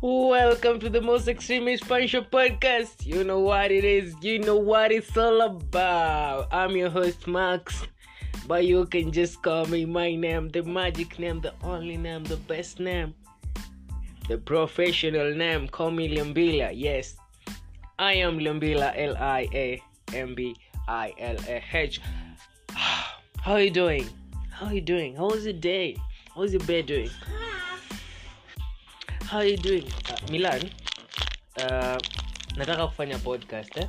Welcome to the most extreme expansion podcast. You know what it is, you know what it's all about. I'm your host Max, but you can just call me my name, the magic name, the only name, the best name, the professional name. Call me Liyambila. Yes, I am Liyambila, Liambilah. How are you doing? How was the day? How was your bed doing? How are you doing? Milan, nataka kufanya podcast, eh?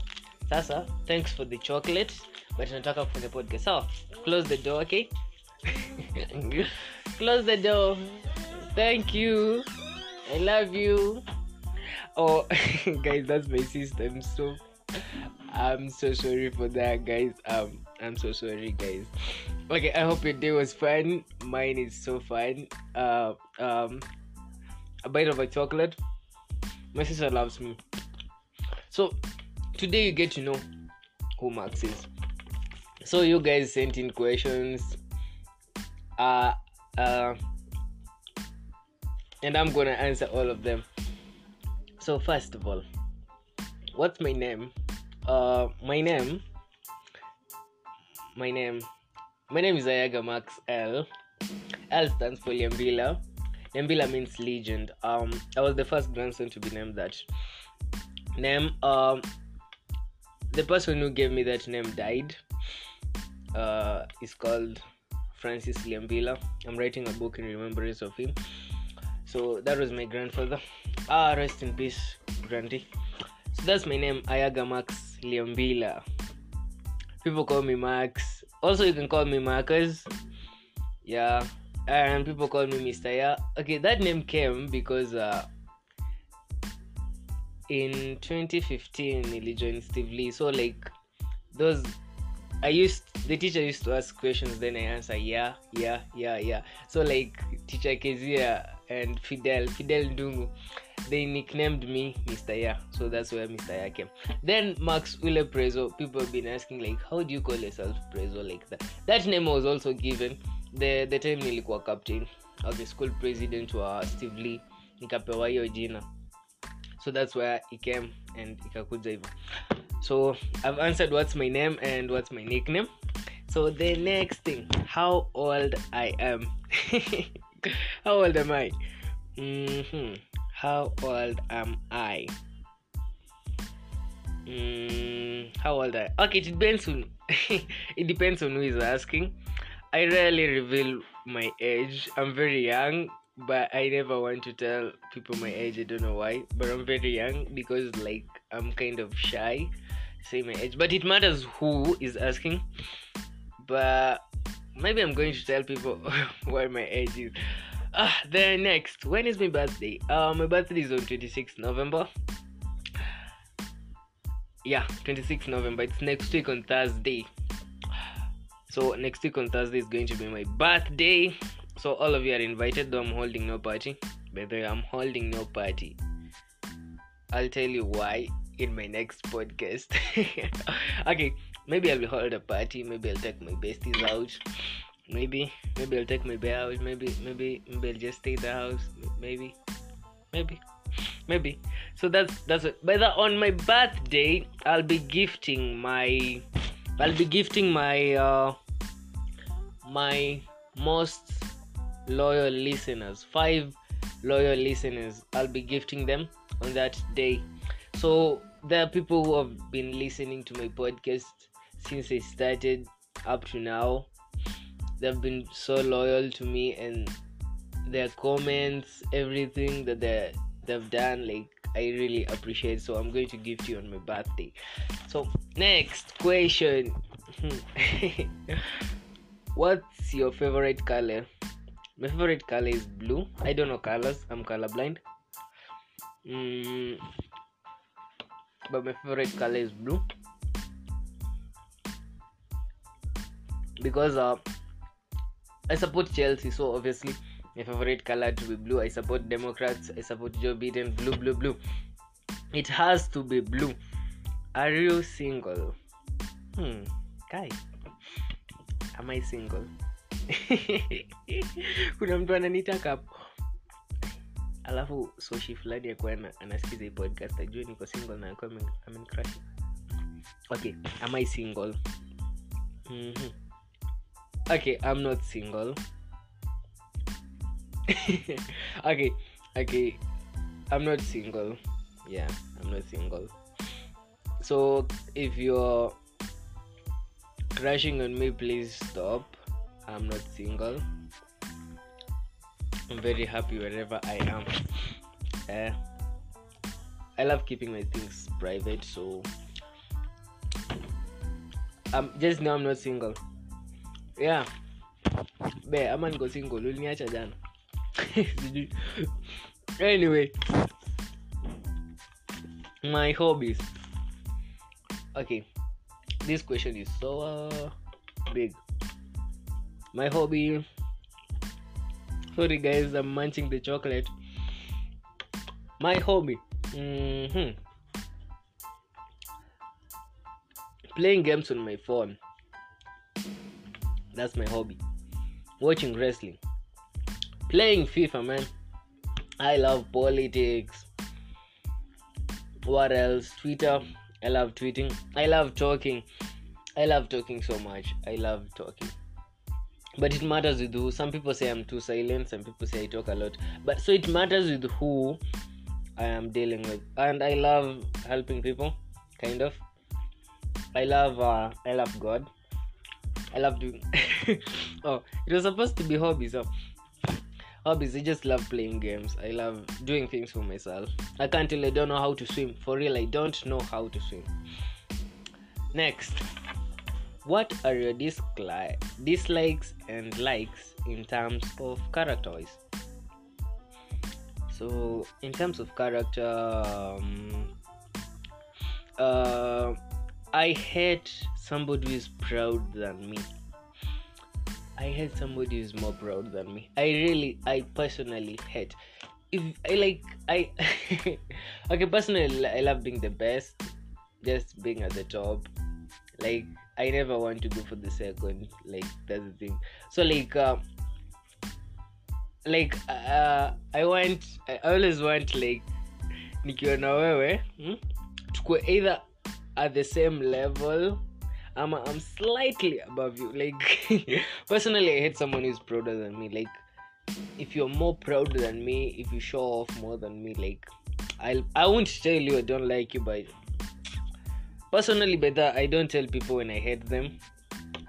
Sasa, thanks for the chocolate, but nataka kufanya podcast. So, close the door, okay? Close the door. Thank you. I love you. Oh, guys, that's my system. So, I'm so sorry for that, guys. I'm so sorry, guys. Okay, I hope your day was fun. Mine is so fun. A bite of a chocolate. My sister loves me. So today you get to know who Max is. So you guys sent in questions, and I'm gonna answer all of them. So first of all, what's my name? My name is Ayaga Max L. L stands for Liyambila. Liyambila means legend. I was the first grandson to be named that name. The person who gave me that name died. Is called Francis Liyambila. I'm writing a book in remembrance of him. So that was my grandfather. Rest in peace, Grandy. So that's my name, Ayaga Max Liyambila. People call me Max. Also, you can call me Marcus. Yeah. And people call me Mr. Yeah. Okay, that name came because in 2015 I joined Steve Lee. So like those, the teacher used to ask questions, then I answer yeah. So like teacher Kezia and Fidel Ndungu, they nicknamed me Mr. Yeah. So that's where Mr. Yeah came. Then Max Ule Prezo, people have been asking like, how do you call yourself Prezo like that? That name was also given the time nilikuwa captain of the school president wa Steve Lee, nikapewa hiyo jina. So that's where he came and ikakuja hivyo. So I've answered what's my name and what's my nickname. So the next thing, how old I am. How old am I? Okay, it depends on who is asking. I rarely reveal my age. I'm very young, but I never want to tell people my age. I don't know why, but I'm very young because like I'm kind of shy saying my age. But it matters who is asking. But maybe I'm going to tell people what my age is. Then next, when is my birthday? My birthday is on 26th November. Yeah, 26th November. It's next week on Thursday. So next week on Thursday is going to be my birthday. So all of you are invited, though I'm holding no party. By the way, I'm holding no party. I'll tell you why in my next podcast. Okay, maybe I'll hold a party. Maybe I'll take my besties out. Maybe I'll take my bear out. Maybe I'll just stay in the house. Maybe. So that's it. By the on my birthday, I'll be gifting my my most loyal listeners, 5 loyal listeners. I'll be gifting them on that day. So there are people who have been listening to my podcast since I started up to now. They've been so loyal to me, and their comments, everything that they've done, like I really appreciate. So I'm going to gift you on my birthday. So next question. What's your favorite color? My favorite color is blue. I don't know colors. I'm colorblind. But my favorite color is blue because I support Chelsea. So obviously, my favorite color to be blue. I support Democrats. I support Joe Biden. Blue. It has to be blue. Are you single? Kai. Am I single? Kuna mtu ananitaka. Alafu social fulani ya kwa anasikiza hii podcast ajue niko single na kwa I'm crush. Okay, am I single? Mhm. Okay, I'm not single. Okay. I'm not single. Yeah, I'm not single. So, if you're crashing on me, please stop. I'm not single. I'm very happy wherever I am. I love keeping my things private, so just now I'm not single. Yeah. Be, I'm not single. Uliniacha jana. Anyway, my hobbies. Okay, this question is so big. My hobby. Sorry guys, I'm munching the chocolate. My hobby. Playing games on my phone. That's my hobby. Watching wrestling. Playing FIFA, man. I love politics. What else? Twitter. I love tweeting. I love talking. I love talking so much. I love talking. But it matters with who. Some people say I'm too silent. Some people say I talk a lot. But so it matters with who I am dealing with. And I love helping people, kind of. I love God. I love doing. Oh, it was supposed to be hobbies. So hobbies. I just love playing games. I love doing things for myself. I can't tell. I don't know how to swim. For real, I don't know how to swim. Next. What are your dislikes and likes in terms of character-wise? So, in terms of character, I hate somebody who is proud than me. I hate somebody who is more proud than me. I personally hate. Okay, personally, I love being the best, just being at the top. Like, I never want to go for the second. Like, that's the thing. So, I always want, like, nikiona wewe, tukue either at the same level, ama I'm slightly above you. Like, personally, I hate someone who's prouder than me. Like, if you're more proud than me, if you show off more than me, like, I won't tell you I don't like you, but personally, better I don't tell people when I hate them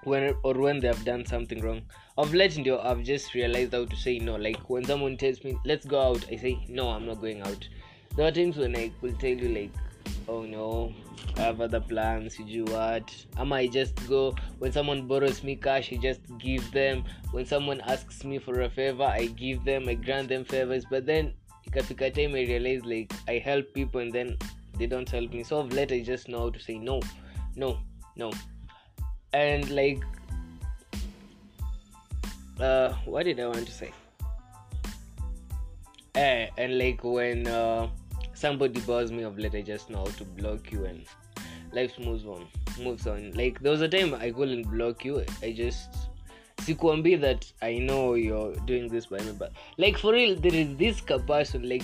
when they have done something wrong. Of late, I've just realized how to say no. Like, when someone tells me, let's go out, I say, no, I'm not going out. There are times when I will tell you, like, oh no, I have other plans, you do what? Am I just go? When someone borrows me cash, I just give them. When someone asks me for a favor, I give them, I grant them favors. But then, after a time, I realize, like, I help people and then they don't help me. So of late, I just know how to say no. And like, what did I want to say? And like, when somebody bores me, of late, I just know how to block you and life moves on. Like, there was a time I couldn't block you. I just sikuambi that I know you're doing this by me, but like, for real, there is this person, like,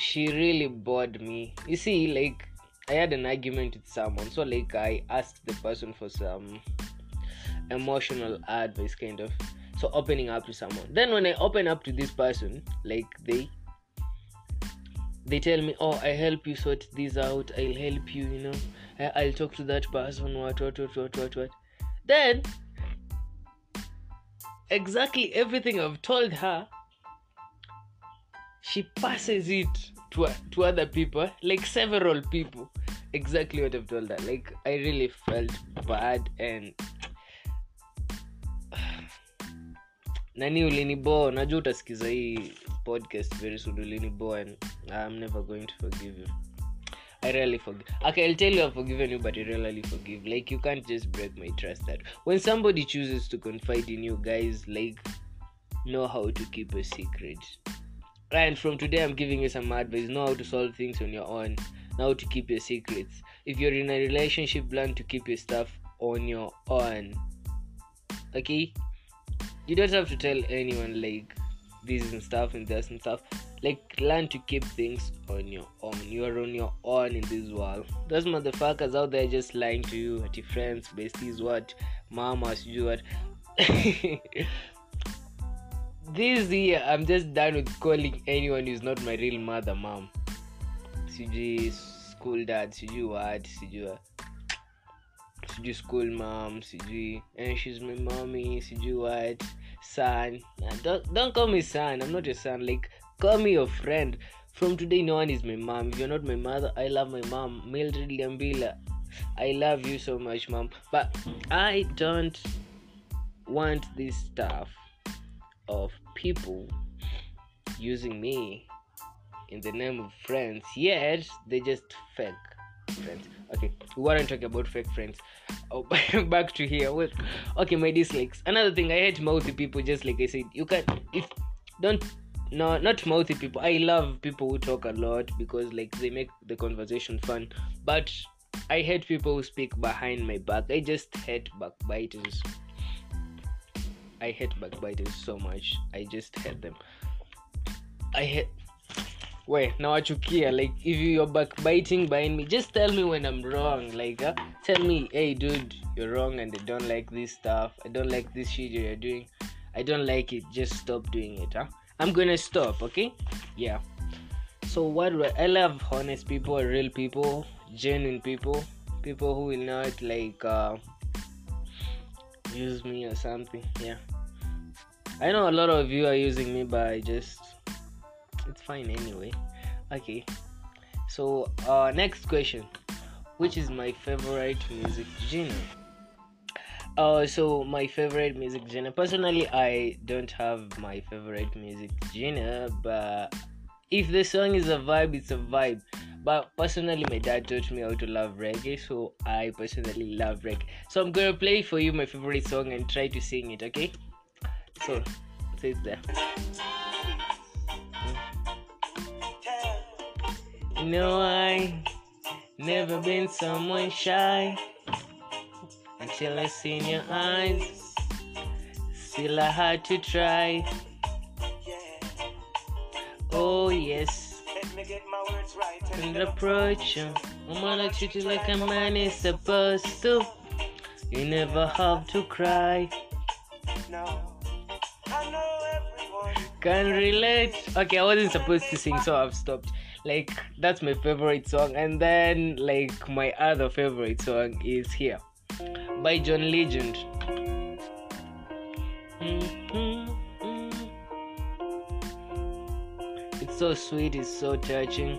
she really bored me. You see, like, I had an argument with someone, so like, I asked the person for some emotional advice, kind of. So opening up to someone. Then when I open up to this person, like, they tell me, oh, I help you sort this out. I'll help you, you know. I'll talk to that person. What. Then exactly everything I've told her, she passes it to other people, like several people. Exactly what I've told her. Like, I really felt bad and nani ulinibo, najua utasikiza hii podcast very soon, ulinibo, and I'm never going to forgive you. I rarely forgive. Okay, I'll tell you I've forgiven you, but I rarely forgive. Like, you can't just break my trust that when somebody chooses to confide in you, guys, like, know how to keep a secret. And from today, I'm giving you some advice. Know how to solve things on your own. Know how to keep your secrets. If you're in a relationship, learn to keep your stuff on your own. Okay? You don't have to tell anyone, like, this and stuff and this and stuff. Like, learn to keep things on your own. You are on your own in this world. Those motherfuckers out there just lying to you, at your friends, besties, what, mamas, you what. This year, I'm just done with calling anyone who's not my real mother, mom. CG school dad, CG what, CG what. CG school mom, CG, and she's my mommy, CG what, son. Don't call me son, I'm not your son, like, call me your friend. From today, no one is my mom. If you're not my mother, I love my mom. Mildred Lambila, I love you so much, mom. But I don't want this stuff of people using me in the name of friends. Yes, they just fake friends. Okay, we weren't talking about fake friends. Oh, back to here. Well, okay, my dislikes. Another thing, I hate mouthy people. Just like I said, you can if don't. No, not mouthy people. I love people who talk a lot because, like, they make the conversation fun. But I hate people who speak behind my back. I just hate backbiters. I hate backbiters so much. I just hate them. I hate... Wait, now achukia. Like, if you're backbiting behind me, just tell me when I'm wrong. Like, tell me, hey, dude, you're wrong and I don't like this stuff. I don't like this shit you're doing. I don't like it. Just stop doing it, huh? I'm gonna stop, okay? Yeah. So I love honest people, real people, genuine people, people who will not like use me or something. Yeah. I know a lot of you are using me, but it's fine anyway. Okay. So next question, which is my favorite music genre? So my favorite music genre, personally, I don't have my favorite music genre, but if the song is a vibe, it's a vibe. But personally, my dad taught me how to love reggae, so I personally love reggae. So I'm gonna play for you my favorite song and try to sing it, okay? So it's there. You know, I never been someone shy. Till I seen your eyes, still I had to try. Oh yes, let me get my words right and approach you. I'm gonna treat you like a man is supposed to. You never have to cry. No, I know everyone can relate. Okay, I wasn't supposed to sing, so I've stopped. Like, that's my favorite song, and then like my other favorite song is Here by John Legend. It's so sweet, it's so touching.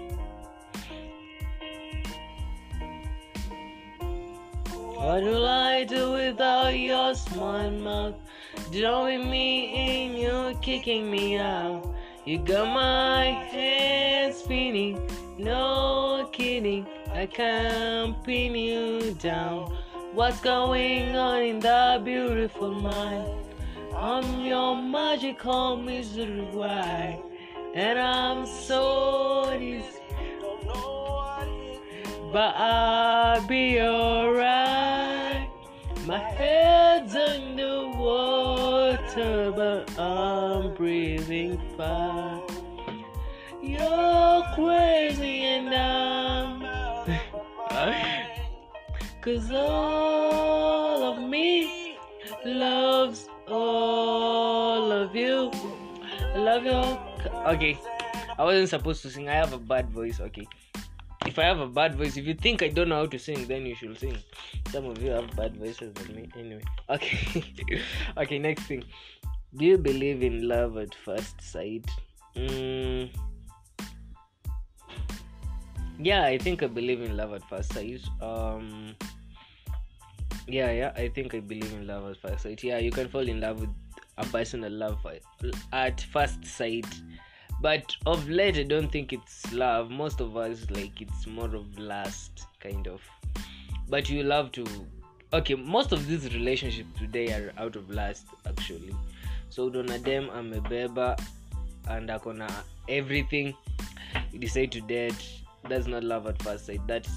What will I do without your smart mouth? Drawing me in, you kicking me out. You got my head spinning, no kidding. I can't pin you down. What's going on in that beautiful mind? I'm your magical misery, why? And I'm so dizzy, but I'll be alright. My head's underwater, but I'm breathing fire. You're crazy and I'm 'cause all of me loves all of you. I love you. Okay, I wasn't supposed to sing. I have a bad voice. Okay, if I have a bad voice, if you think I don't know how to sing, then you should sing. Some of you have bad voices than me. Anyway, okay. Okay, next thing. Do you believe in love at first sight? Yeah, I think I believe in love at first sight. Yeah, I think I believe in love at first sight. Yeah, you can fall in love with a person at first sight. But of late, I don't think it's love. Most of us, like, it's more of lust, kind of. But you love to... Okay, most of these relationships today are out of lust, actually. So, dona dem, I'm a beba, and I gonna everything. You decide to date. That's not love at first sight. That's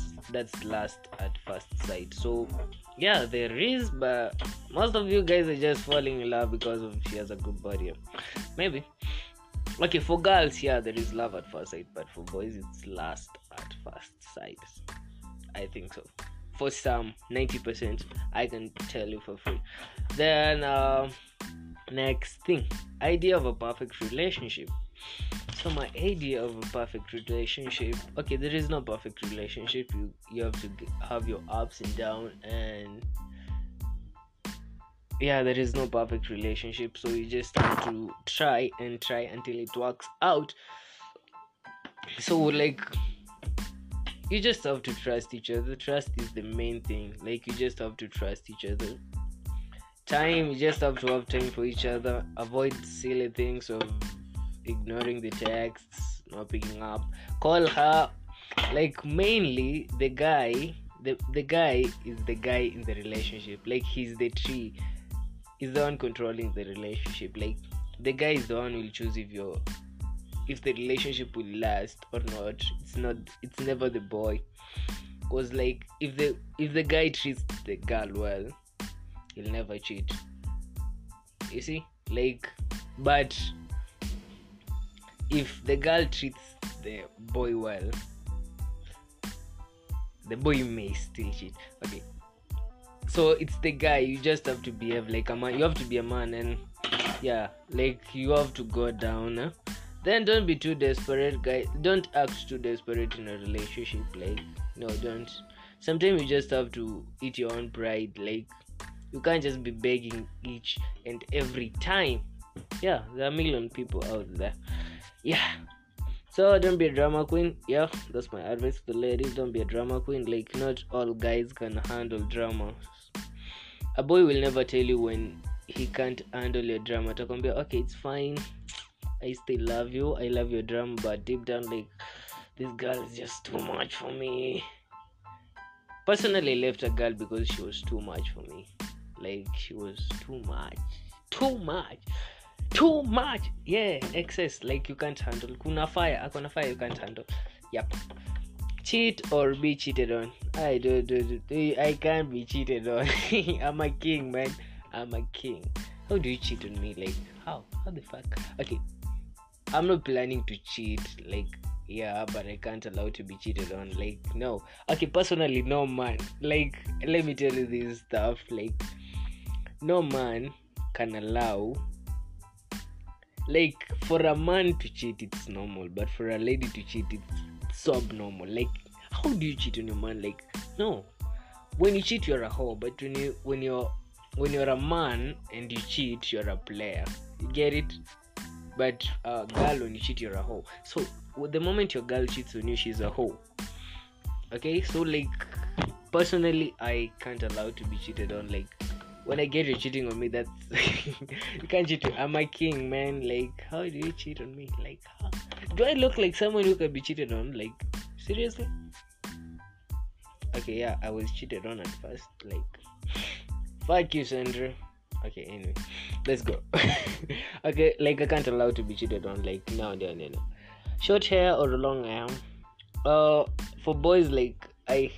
lust at first sight. So yeah, there is, but most of you guys are just falling in love because she has a good body. Maybe. Okay, for girls, yeah, there is love at first sight, but for boys, it's lust at first sight. I think so. For some, 90%, I can tell you for free. Then, next thing, idea of a perfect relationship. So my idea of a perfect relationship, okay, there is no perfect relationship. You have to have your ups and downs, and yeah, there is no perfect relationship. So you just have to try until it works out. So like, you just have to trust each other. Trust is the main thing. Like, you just have to trust each other. Time, you just have to have time for each other. Avoid silly things of ignoring the texts, not picking up. Call her. Like, mainly the guy, the guy is the guy in the relationship. Like, he's the tree. He's the one controlling the relationship. Like, the guy is the one who will choose if the relationship will last or not. It's never the boy. Cause like, if the guy treats the girl well, he'll never cheat. You see? Like, but if the girl treats the boy well, the boy may still cheat. Okay. So it's the guy. You just have to behave like a man. You have to be a man, and yeah, like, you have to go down. Then don't be too desperate, guys. Don't act too desperate in a relationship. Like, no, don't. Sometimes you just have to eat your own pride. Like, you can't just be begging each and every time. Yeah, there are a million people out there. Yeah. So don't be a drama queen. Yeah, that's my advice to the ladies. Don't be a drama queen. Like, not all guys can handle drama. A boy will never tell you when he can't handle your drama. Takwambia, okay, it's fine. I still love you. I love your drama, but deep down, like, this girl is just too much for me. Personally, I left a girl because she was too much for me. Like, she was too much. Yeah, excess. Like, you can't handle. Kuna fire, you can't handle. Yep. Cheat or be cheated on? I don't. I can't be cheated on. I'm a king, man. I'm a king. How do you cheat on me? Like, how? How the fuck? Okay. I'm not planning to cheat, like, yeah, but I can't allow to be cheated on, like, no. Okay, personally, no man, like, let me tell you this stuff, like, no man can allow, like, for a man to cheat, it's normal, but for a lady to cheat, it's subnormal. Like, how do you cheat on your man? Like, no. When you cheat, you're a whore, but when you're a man and you cheat, you're a player. You get it? But girl, when you cheat, you're a hoe. So the moment your girl cheats on you, she's a hoe. Okay, so like, personally, I can't allow to be cheated on. Like, when I get you cheating on me, that's you can't cheat. I'm a king, man. Like, how do you cheat on me? Like, how? Do I look like someone who can be cheated on? Like, seriously? Okay, yeah, I was cheated on at first. Like, fuck you, Sandra. Okay, anyway, let's go. Okay, like, I can't allow to be cheated on. Like, no. Short hair or long hair? For boys, like, I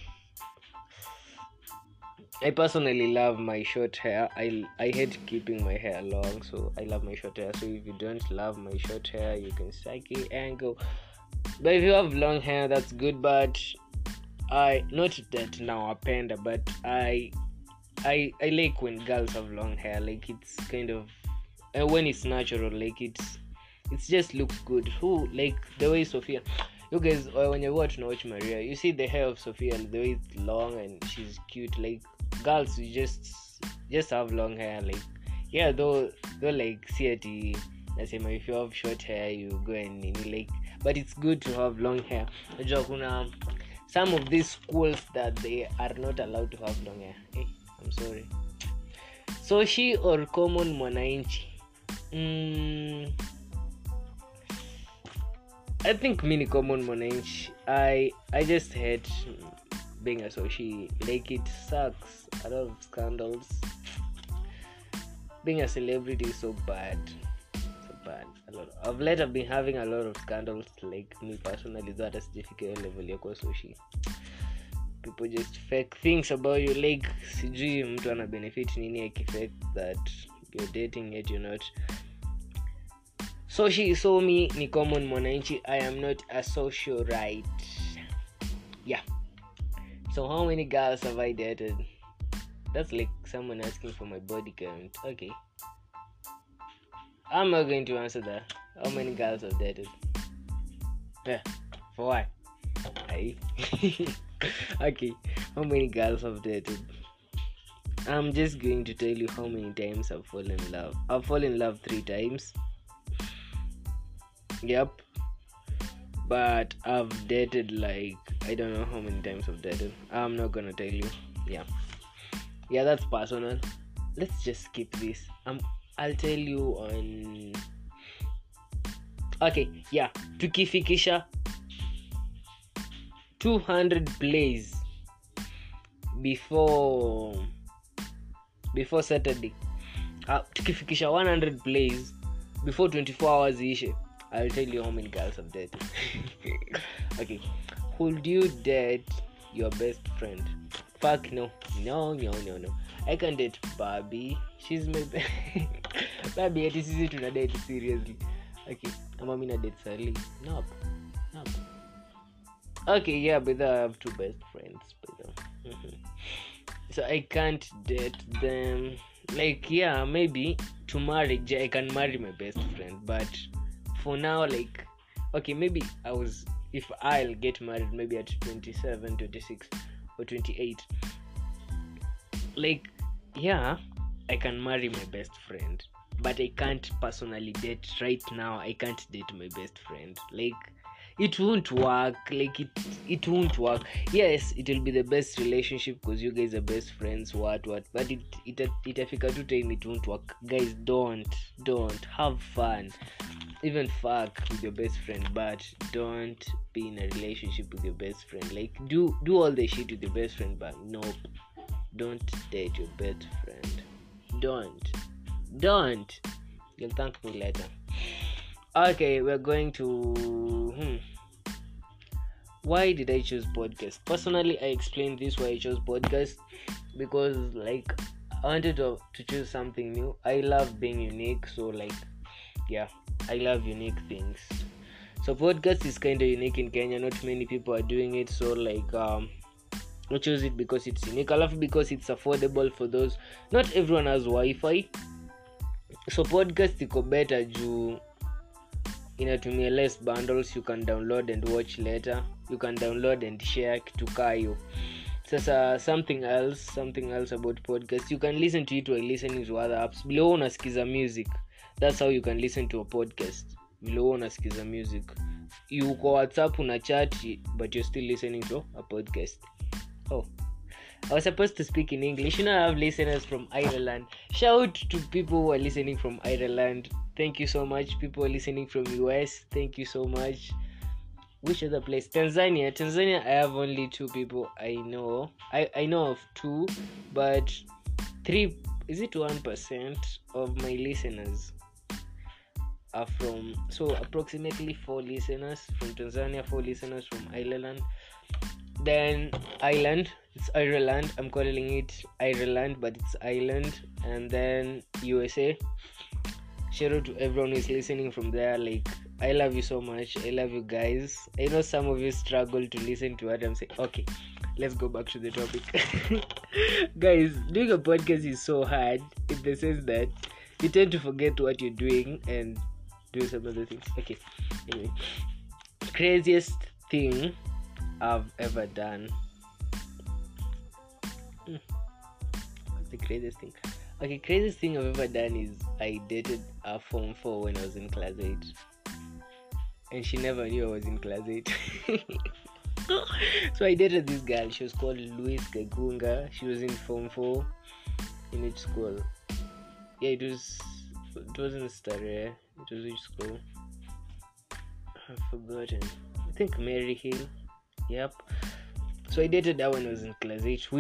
personally love my short hair. I hate keeping my hair long, so I love my short hair. So if you don't love my short hair, you can suck it and go. But if you have long hair, that's good. But I, not that now I panda, but I like when girls have long hair. Like, it's kind of, when it's natural, like, it's just looks good. Who, like, the way Sophia, you guys, when you watch Maria, you see the hair of Sophia and the way it's long and she's cute. Like, girls, you just have long hair. Like, yeah, though like, CRT, let's say, if you have short hair, you go and like, but it's good to have long hair. Some of these schools that they are not allowed to have long hair. Hey, I'm sorry. Soshi or common mwananchi? I think mini common mwananchi. I just hate being a soshi. Like, it sucks. A lot of scandals. Being a celebrity is so bad. I've later been having a lot of scandals. Like, me personally, that is difficult level ya kwa soshi. People just fake things about you. Like, sijui mtu ana benefit nini akifake that you're dating yet you're not. Soshi saw me ni common mwananchi. I am not a socialite. Yeah. So how many girls have I dated? That's like someone asking for my body count. Okay. I'm not going to answer that. How many girls have dated? Yeah. For what? Aye. Okay. How many girls have dated? I'm just going to tell you how many times I've fallen in love. I've fallen in love 3 times. Yep. But I've dated like... I don't know how many times I've dated. I'm not gonna tell you. Yeah. Yeah, that's personal. Let's just skip this. I'll tell you on... Okay, yeah. Tukifikisha 200 plays before Saturday. Tukifikisha 100 plays before 24 hours ishe, I'll tell you how many girls I've dated. Okay. Would you date your best friend? Fuck no. No. I can date Barbie. She's my Barbie, this is it, date seriously. Okay. I'm gonna date Sally. Nope. Okay, yeah, but I have 2 best friends, but so I can't date them. Like, yeah, maybe to marriage I can marry my best friend, but for now, like, okay, maybe if I'll get married maybe at 27, 26 or 28, like, yeah, I can marry my best friend, but I can't personally date right now. I can't date my best friend. Like, it won't work. Like, it won't work. Yes, it will be the best relationship because you guys are best friends, what, but it afika to time it won't work. Guys, don't have fun. Even fuck with your best friend, but don't be in a relationship with your best friend. Like, do all the shit with your best friend, but nope. Don't date your best friend. Don't. You'll thank me later. Okay, we're going to... Why did I choose podcast? Personally, I explained this why I chose podcast. Because, like, I wanted to choose something new. I love being unique, so, like, yeah. I love unique things. So podcast is kind of unique in Kenya. Not many people are doing it. So like, I chose it because it's unique. I love because it's affordable for those. Not everyone has Wi-Fi. So podcast iko better juu inatumia less bundles. You can download and watch later. You can download and share kitu kayo. Sasa something else about podcast. You can listen to it while listening to other apps. Below unasikiza music. That's how you can listen to a podcast. Below unasikiza music. You kwa WhatsApp una chat, but you're still listening to a podcast. Oh, I was supposed to speak in English. You know, I have listeners from Ireland. Shout to people who are listening from Ireland. Thank you so much. People listening from US. Thank you so much. Which other place? Tanzania. I have only 2 people I know. I know of 2, but 3. Is it 1% of my listeners are from, so approximately 4 listeners from Tanzania, 4 listeners from Ireland. Then Ireland, it's Ireland. I'm calling it Ireland, but it's Ireland. And then USA. Shout out to everyone who's listening from there. Like, I love you so much. I love you guys. I know some of you struggle to listen to what I'm saying. Okay, let's go back to the topic. Guys, doing a podcast is so hard in the sense that you tend to forget what you're doing and do some other things. Okay, anyway. Craziest thing I've ever done. What's the craziest thing? Okay, craziest thing I've ever done is I dated a Form 4 when I was in Class 8. And she never knew I was in Class 8. So I dated this girl. She was called Louise Kagunga. She was in Form 4 in which school? Yeah, it wasn't Starehe. It was which school? I've forgotten. I think Mary Hill. Yep. So I dated her when I was in Class 8.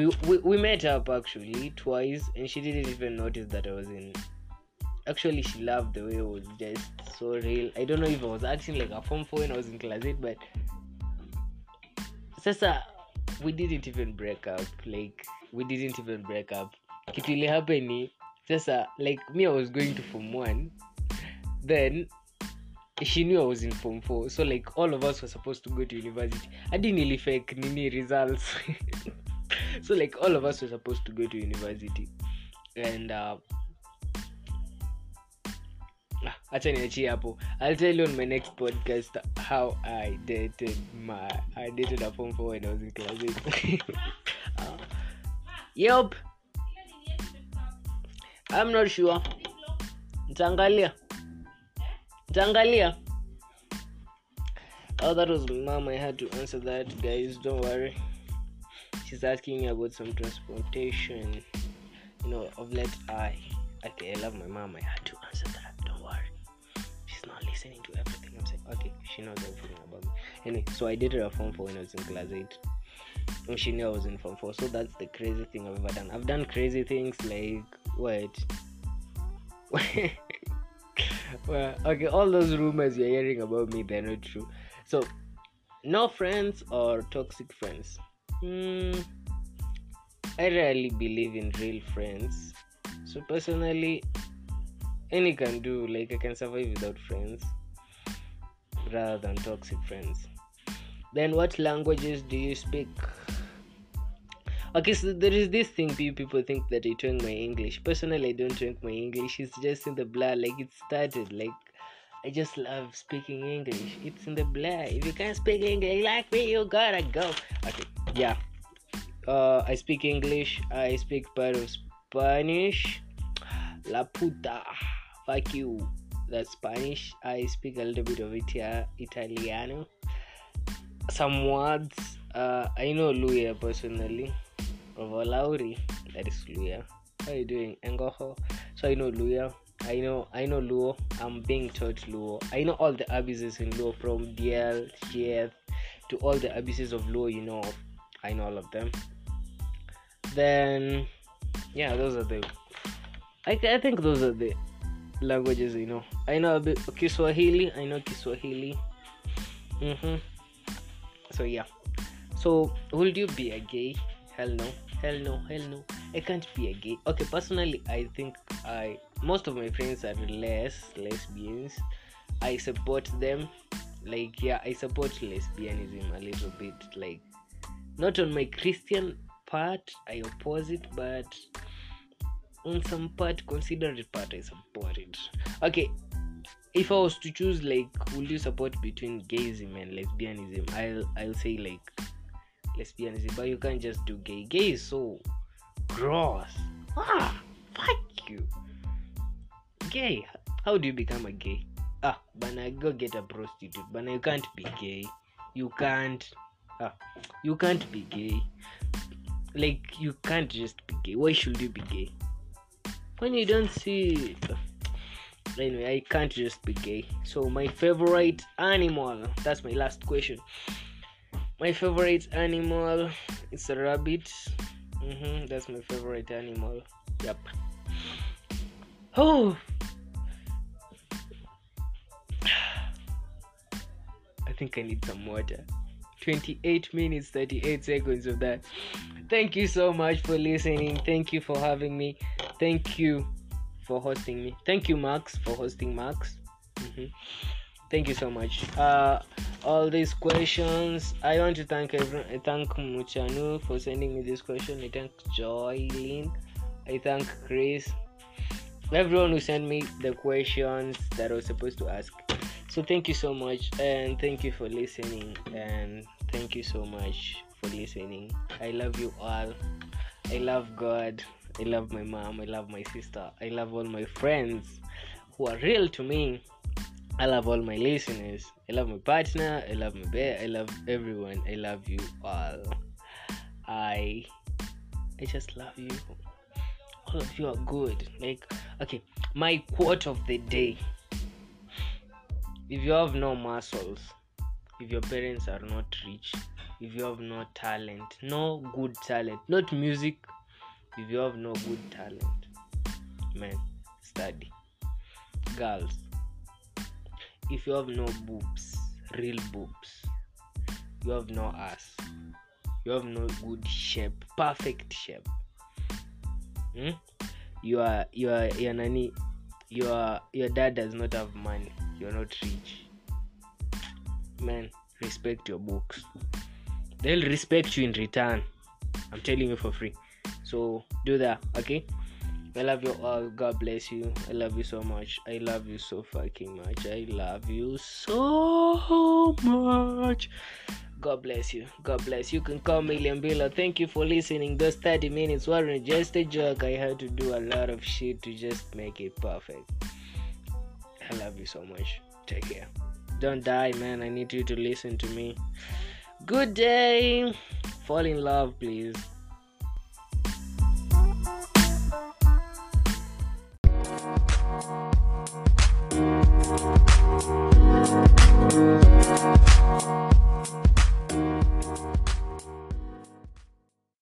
We met up actually twice, and she didn't even notice that I was in. Actually, she loved the way I was just so real. I don't know if I was acting like a Form 4 when I was in Class 8, but. Sasa, we didn't even break up. Kitu ile happen ni, sasa, like, me I was going to Form 1, then she knew I was in Form 4, so like all of us were supposed to go to university. I didn't really fake any results. So like all of us were supposed to go to university, and I'll tell you on my next podcast how I dated a Form 4 when I was in class 8. Yup, I'm not sure. Tangalia. Oh, that was mom. I had to answer that, guys. Don't worry. She's asking me about some transportation, of letter I. Okay, I love my mom. I had to answer that. Don't worry. She's not listening to everything I'm saying. Okay, she knows everything about me. Anyway, so I dated a Form 4 when I was in class 8. And she knew I was in Form 4. So that's the crazy thing I've ever done. I've done crazy things like... What? Well, okay, all those rumors you're hearing about me, they're not true. So, no friends or toxic friends? I rarely believe in real friends. So, personally, any can do. Like, I can survive without friends rather than toxic friends. Then, what languages do you speak? Okay, so there is this thing people think that I twang my English. Personally, I don't twang my English. It's just in the blood. Like, it started. Like, I just love speaking English. It's in the blood. If you can't speak English like me, you gotta go. Okay, yeah. I speak English. I speak part of Spanish. La puta. Fuck you. That's Spanish. I speak a little bit of Italiano. Some words. I know Luya personally. Ovalauri, that is Luya. How are you doing? Engoho. So I know Luya. I know Luo. I'm being taught Luo. I know all the abuses in Luo, from DL, GF to all the abuses of Luo I know all of them. Then yeah, those are the I think those are the languages I know. I know a bit Kiswahili, So yeah. So would you be a gay? Hell no. I can't be a gay. Okay, personally, I think most of my friends are lesbians. I support them. Like, yeah, I support lesbianism a little bit. Like, not on my Christian part, I oppose it, but on some part, considerate part, I support it. Okay, if I was to choose, like, would you support between gayism and lesbianism? I'll say, like, lesbianism, but you can't just do gay is so gross. Fuck you, gay. How do you become a gay? Bana, go get a prostitute. Bana, you can't be gay. You can't be gay. Like, you can't just be gay. Why should you be gay when you don't see it? Anyway, I can't just be gay. So my favorite animal, that's my last question. My favorite animal is a rabbit. That's my favorite animal. Yep. Oh, I think I need some water. 28 minutes, 38 seconds of that. Thank you so much for listening. Thank you for having me. Thank you for hosting me. Thank you, Max, for hosting Max. Thank you so much. All these questions, I want to thank everyone. I thank Muchanu for sending me this question. I thank Joylene. I thank Chris. Everyone who sent me the questions that I was supposed to ask. So thank you so much, and thank you for listening. I love you all. I love God. I love my mom. I love my sister. I love all my friends who are real to me. I love all my listeners. I love my partner. I love my bear. I love everyone. I love you all. I just love you. All of you are good. Like, okay, my quote of the day. If you have no muscles, if your parents are not rich, if you have no talent, no good talent, not music, if you have no good talent, men, study. Girls, if you have no boobs, real boobs, you have no ass, you have no good shape, perfect shape, your dad does not have money, you're not rich, man, respect your books. They'll respect you in return. I'm telling you for free. So do that, okay? I love you all. God bless you. I love you so much. I love you so fucking much. I love you so much. God bless you. God bless you. You can call me Liyambila. Thank you for listening. Those 30 minutes weren't just a joke. I had to do a lot of shit to just make it perfect. I love you so much. Take care. Don't die, man. I need you to listen to me. Good day. Fall in love, please.